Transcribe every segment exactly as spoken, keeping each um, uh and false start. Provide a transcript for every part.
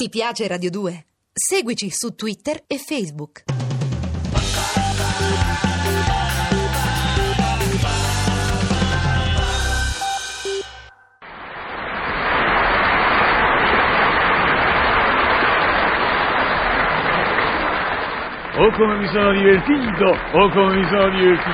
Ti piace Radio due? Seguici su Twitter e Facebook. Oh come mi sono divertito, oh come mi sono divertito,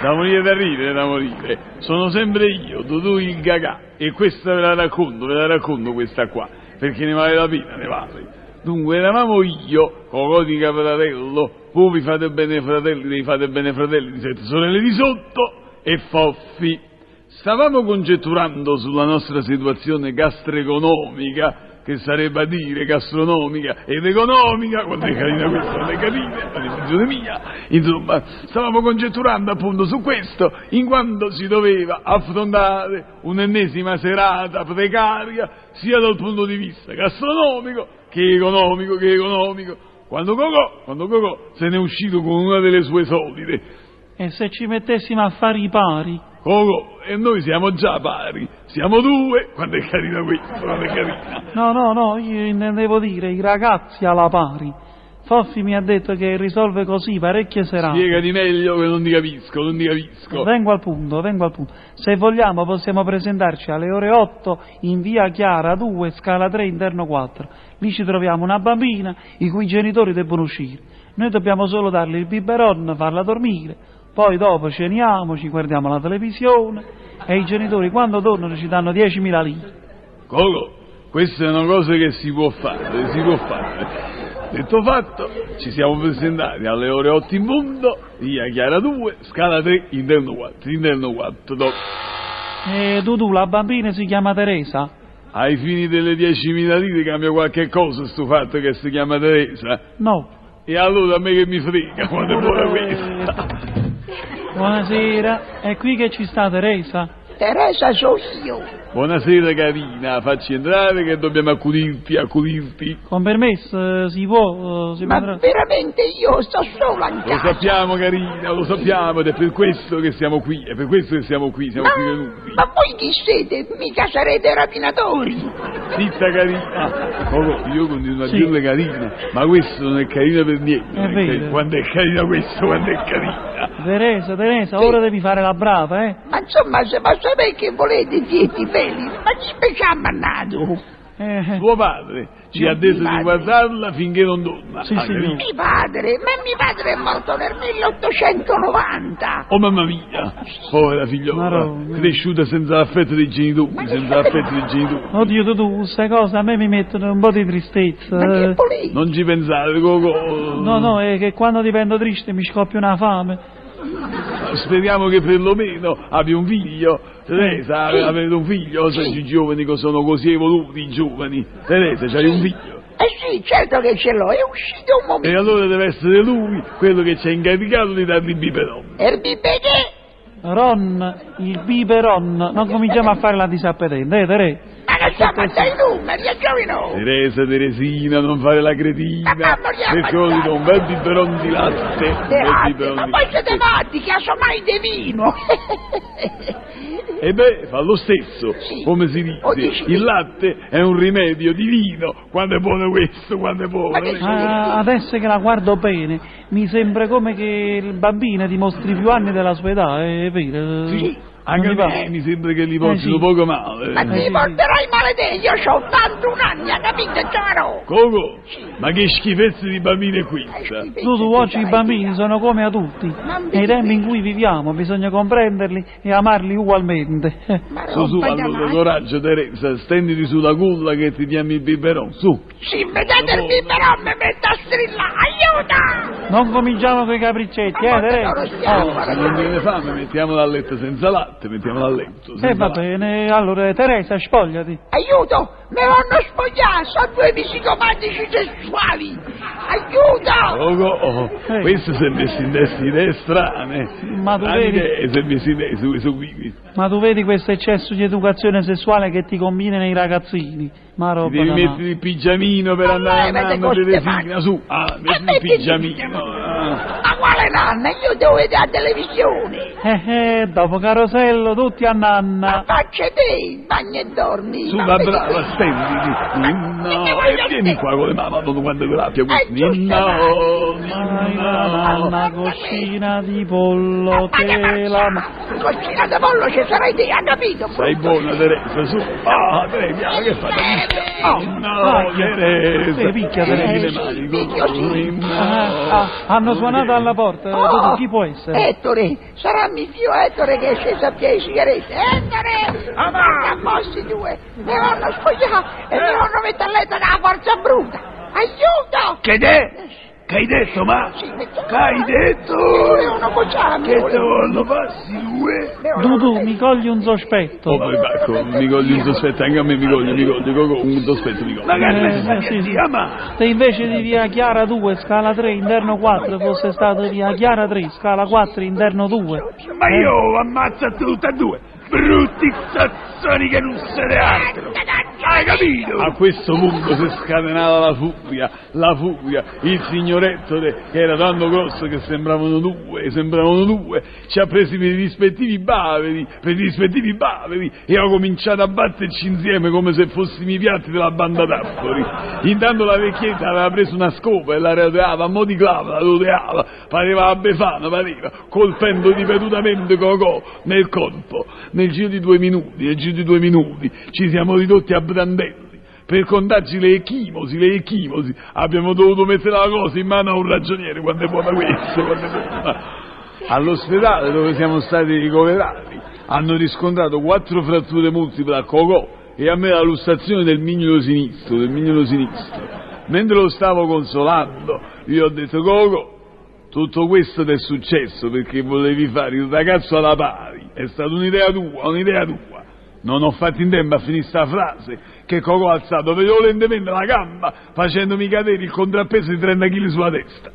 da morire da ridere, da morire. Sono sempre io, Dudu il Gagà, e questa ve la racconto, ve la racconto questa qua, perché ne vale la pena, ne vale. Dunque eravamo io, Cocodica Fratello, Pupi Fate Bene Fratelli, dei Fate Bene Fratelli, di Sette Sorelle di Sotto, e Foffi. Stavamo congetturando sulla nostra situazione gastroeconomica, che sarebbe a dire gastronomica ed economica, quanto è carina questa, non è carina, la decisione mia, insomma, stavamo congetturando appunto su questo, in quanto si doveva affrontare un'ennesima serata precaria, sia dal punto di vista gastronomico che economico, che economico, quando Cocò, quando Cocò se n'è uscito con una delle sue solite. E se ci mettessimo a fare i pari? Cocò, e noi siamo già pari, siamo due, quando è carina questo, quando è carina. No, no, no, io intendevo dire, i ragazzi alla pari. Foffi mi ha detto che risolve così parecchie serate. Spiegati meglio che non ti capisco, non ti capisco. Vengo al punto, vengo al punto. Se vogliamo possiamo presentarci alle ore otto in via Chiara due, scala tre, interno quattro. Lì ci troviamo una bambina i cui genitori debbono uscire. Noi dobbiamo solo darle il biberon, farla dormire. Poi dopo ceniamo, ci guardiamo la televisione e i genitori quando tornano ci danno diecimila lire. Colo, questa è una cosa che si può fare, si può fare. Detto fatto, ci siamo presentati alle ore otto in punto, via Chiara due, scala tre, interno quattro, interno quattro. E eh, Dudu, la bambina si chiama Teresa? Ai fini delle diecimila lire cambia qualche cosa sto fatto che si chiama Teresa? No. E allora a me che mi frega, quando è buona questa. Buonasera, è qui che ci sta Teresa? Teresa sono io. Buonasera carina, facci entrare che dobbiamo accudirti, accudirti. Con permesso, si può... Si Ma potrà... veramente io sto sola in casa. Lo sappiamo carina, lo sappiamo ed è per questo che siamo qui, è per questo che siamo qui, siamo ma, qui venuti. Ma voi chi siete? Mica sarete rapinatori. Zitta carina. Oh, io continuo a sì. dirle carina, ma questo non è carina per niente. È vero. Quando è carina questo, quando è carina. Teresa, Teresa, sì. ora devi fare la brava, eh? Ma insomma, se ma sapete che volete, zitti belli, ma ci pecciamo annato. Eh. Tuo padre ci non ha detto di guardarla finché non dorma. Sì, ah, sì, mio padre, ma mio padre è morto nel milleottocentonovanta. Oh mamma mia, povera figliola, Marone. Cresciuta senza l'affetto dei genitori, ma senza l'affetto dei genitori. Oddio Dudu, queste cose a me mi mettono un po' di tristezza. Ma che volete? Non ci pensate, Cocò. No, no, è che quando divento triste mi scoppia una fame. Speriamo che perlomeno abbia un figlio. Teresa, sì. avete un figlio? Sì. Sai, i giovani che sono così evoluti, i giovani. Teresa, c'hai sì. un figlio? Eh sì, certo che ce l'ho, è uscito un momento. E allora deve essere lui quello che ci ha incaricato di dargli il biberon. E il biberon? Ron, il biberon. Non cominciamo a fare la disappetente, eh, Teresa? Ma non siamo a dai numeri, è giovino. Teresa, Teresina, non fare la cretina. Ma perché voglio un bel biberon di latte. Un bel ma poi siete matti, che assomai di vino. E beh, fa lo stesso, sì. come si dice, il latte è un rimedio divino, quando è buono questo, quando è buono. Ah, adesso che la guardo bene, mi sembra come che il bambino dimostri più anni della sua età, è vero? Sì, anche a me mi sembra che li portino eh sì. poco male. Ma ti porterai male te, io ho ottantuno anni, hai capito, caro? Cocò, sì. ma che schifezze di bambini è questa? Tu, tu oggi i bambini via. sono come adulti, nei tempi in cui viviamo bisogna comprenderli e amarli ugualmente. Su, su, allora coraggio Teresa, stenditi sulla culla che ti diamo il biberon, su. Sì, vedete il biberon, mi metto a strillare, aiuta! Non cominciamo coi capriccetti, eh Teresa? Se non viene fame mettiamola a letto senza latte. Mettiamola a letto. E eh, va bene, allora Teresa, spogliati. Aiuto, me l'hanno spogliato, sono due psicopatici sessuali. Aiuto! Oh, oh, oh. Eh. Questo se messi in destra strane. Ma tu vedi? Se messi in su, su, Ma tu vedi questo eccesso di educazione sessuale che ti combina nei ragazzini? Ma roba. Ti devi mettere il pigiamino per andare a Teresina, su. Ah, metti il pigiamino. Ah. quale nanna? Io devo vedere la televisione. Eh, eh, dopo Carosello tutti a nanna. Ma faccia te, bagna e dormi. Sulla brava, stendi, no, e vieni qua con le mani, tutto quanto graffia, così, no, nanna, coscina di pollo, te la... Coscina di pollo ci sarai te, ha capito? Sei buona, Teresa, su, ah, Teresa, che fate? Oh, no, Teresa, picchia Teresa, hanno suonato alla porta, oh, chi può essere? Ettore, sarà mio zio Ettore che è sceso a piedi sigarette. Ettore, a posti due, mi vanno spogliato e mi vanno mettere a letto dalla forza bruta. Aiuto! Che è? Che hai detto, ma? Sì, che hai detto? Che te vogliono passi due? Dudu, mi cogli un sospetto. Oh, poi Bacco, mi cogli un sospetto, anche a me mi cogli, mi cogli, un sospetto mi cogli. Ma eh, che eh, sì, ma... Se invece di via Chiara due, scala tre, interno quattro, fosse stato via Chiara tre, scala quattro, interno due. Ma io ammazzo tutte e due, brutti sazzoni che non se ne altro. Hai capito? A questo punto si scatenava la furia, la furia, il signor Ettore, che era tanto grosso che sembravano due, sembravano due, ci ha presi per i rispettivi baveri, per i rispettivi baveri, e ho cominciato a batterci insieme come se fossimo i piatti della banda Tappori. Intanto la vecchietta aveva preso una scopa e la roteava, a mo' di clava la roteava, pareva a Befana, pareva, colpendo ripetutamente Cocò nel corpo. Nel giro di due minuti, nel giro di due minuti, ci siamo ridotti a brandelli. Per contarci le echimosi, le echimosi, abbiamo dovuto mettere la cosa in mano a un ragioniere, quando è buona questo, quando è buona. All'ospedale dove siamo stati ricoverati hanno riscontrato quattro fratture multiple a Cocò e a me la lussazione del mignolo sinistro, del mignolo sinistro. Mentre lo stavo consolando, io ho detto: Cocò, tutto questo ti è successo perché volevi fare il ragazzo alla pari, è stata un'idea tua, un'idea tua. Non ho fatto in tempo a finire sta frase che Cocò ha alzato violentemente la gamba facendomi cadere il contrappeso di trenta chili sulla testa.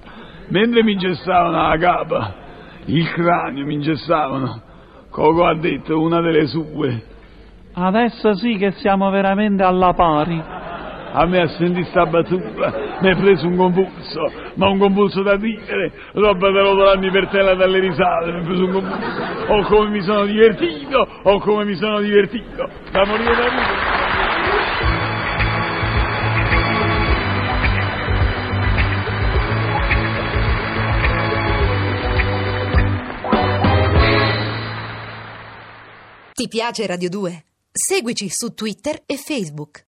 Mentre mi ingessavano la capa, il cranio mi ingessavano, Cocò ha detto una delle sue: adesso sì che siamo veramente alla pari. A me a sentire sta battuta mi è preso un convulso, ma un convulso da ridere, roba da rotolarmi per terra dalle risate, mi è preso un convulso. O come mi sono divertito, o come mi sono divertito, da morire da ridere. Ti piace Radio due? Seguici su Twitter e Facebook.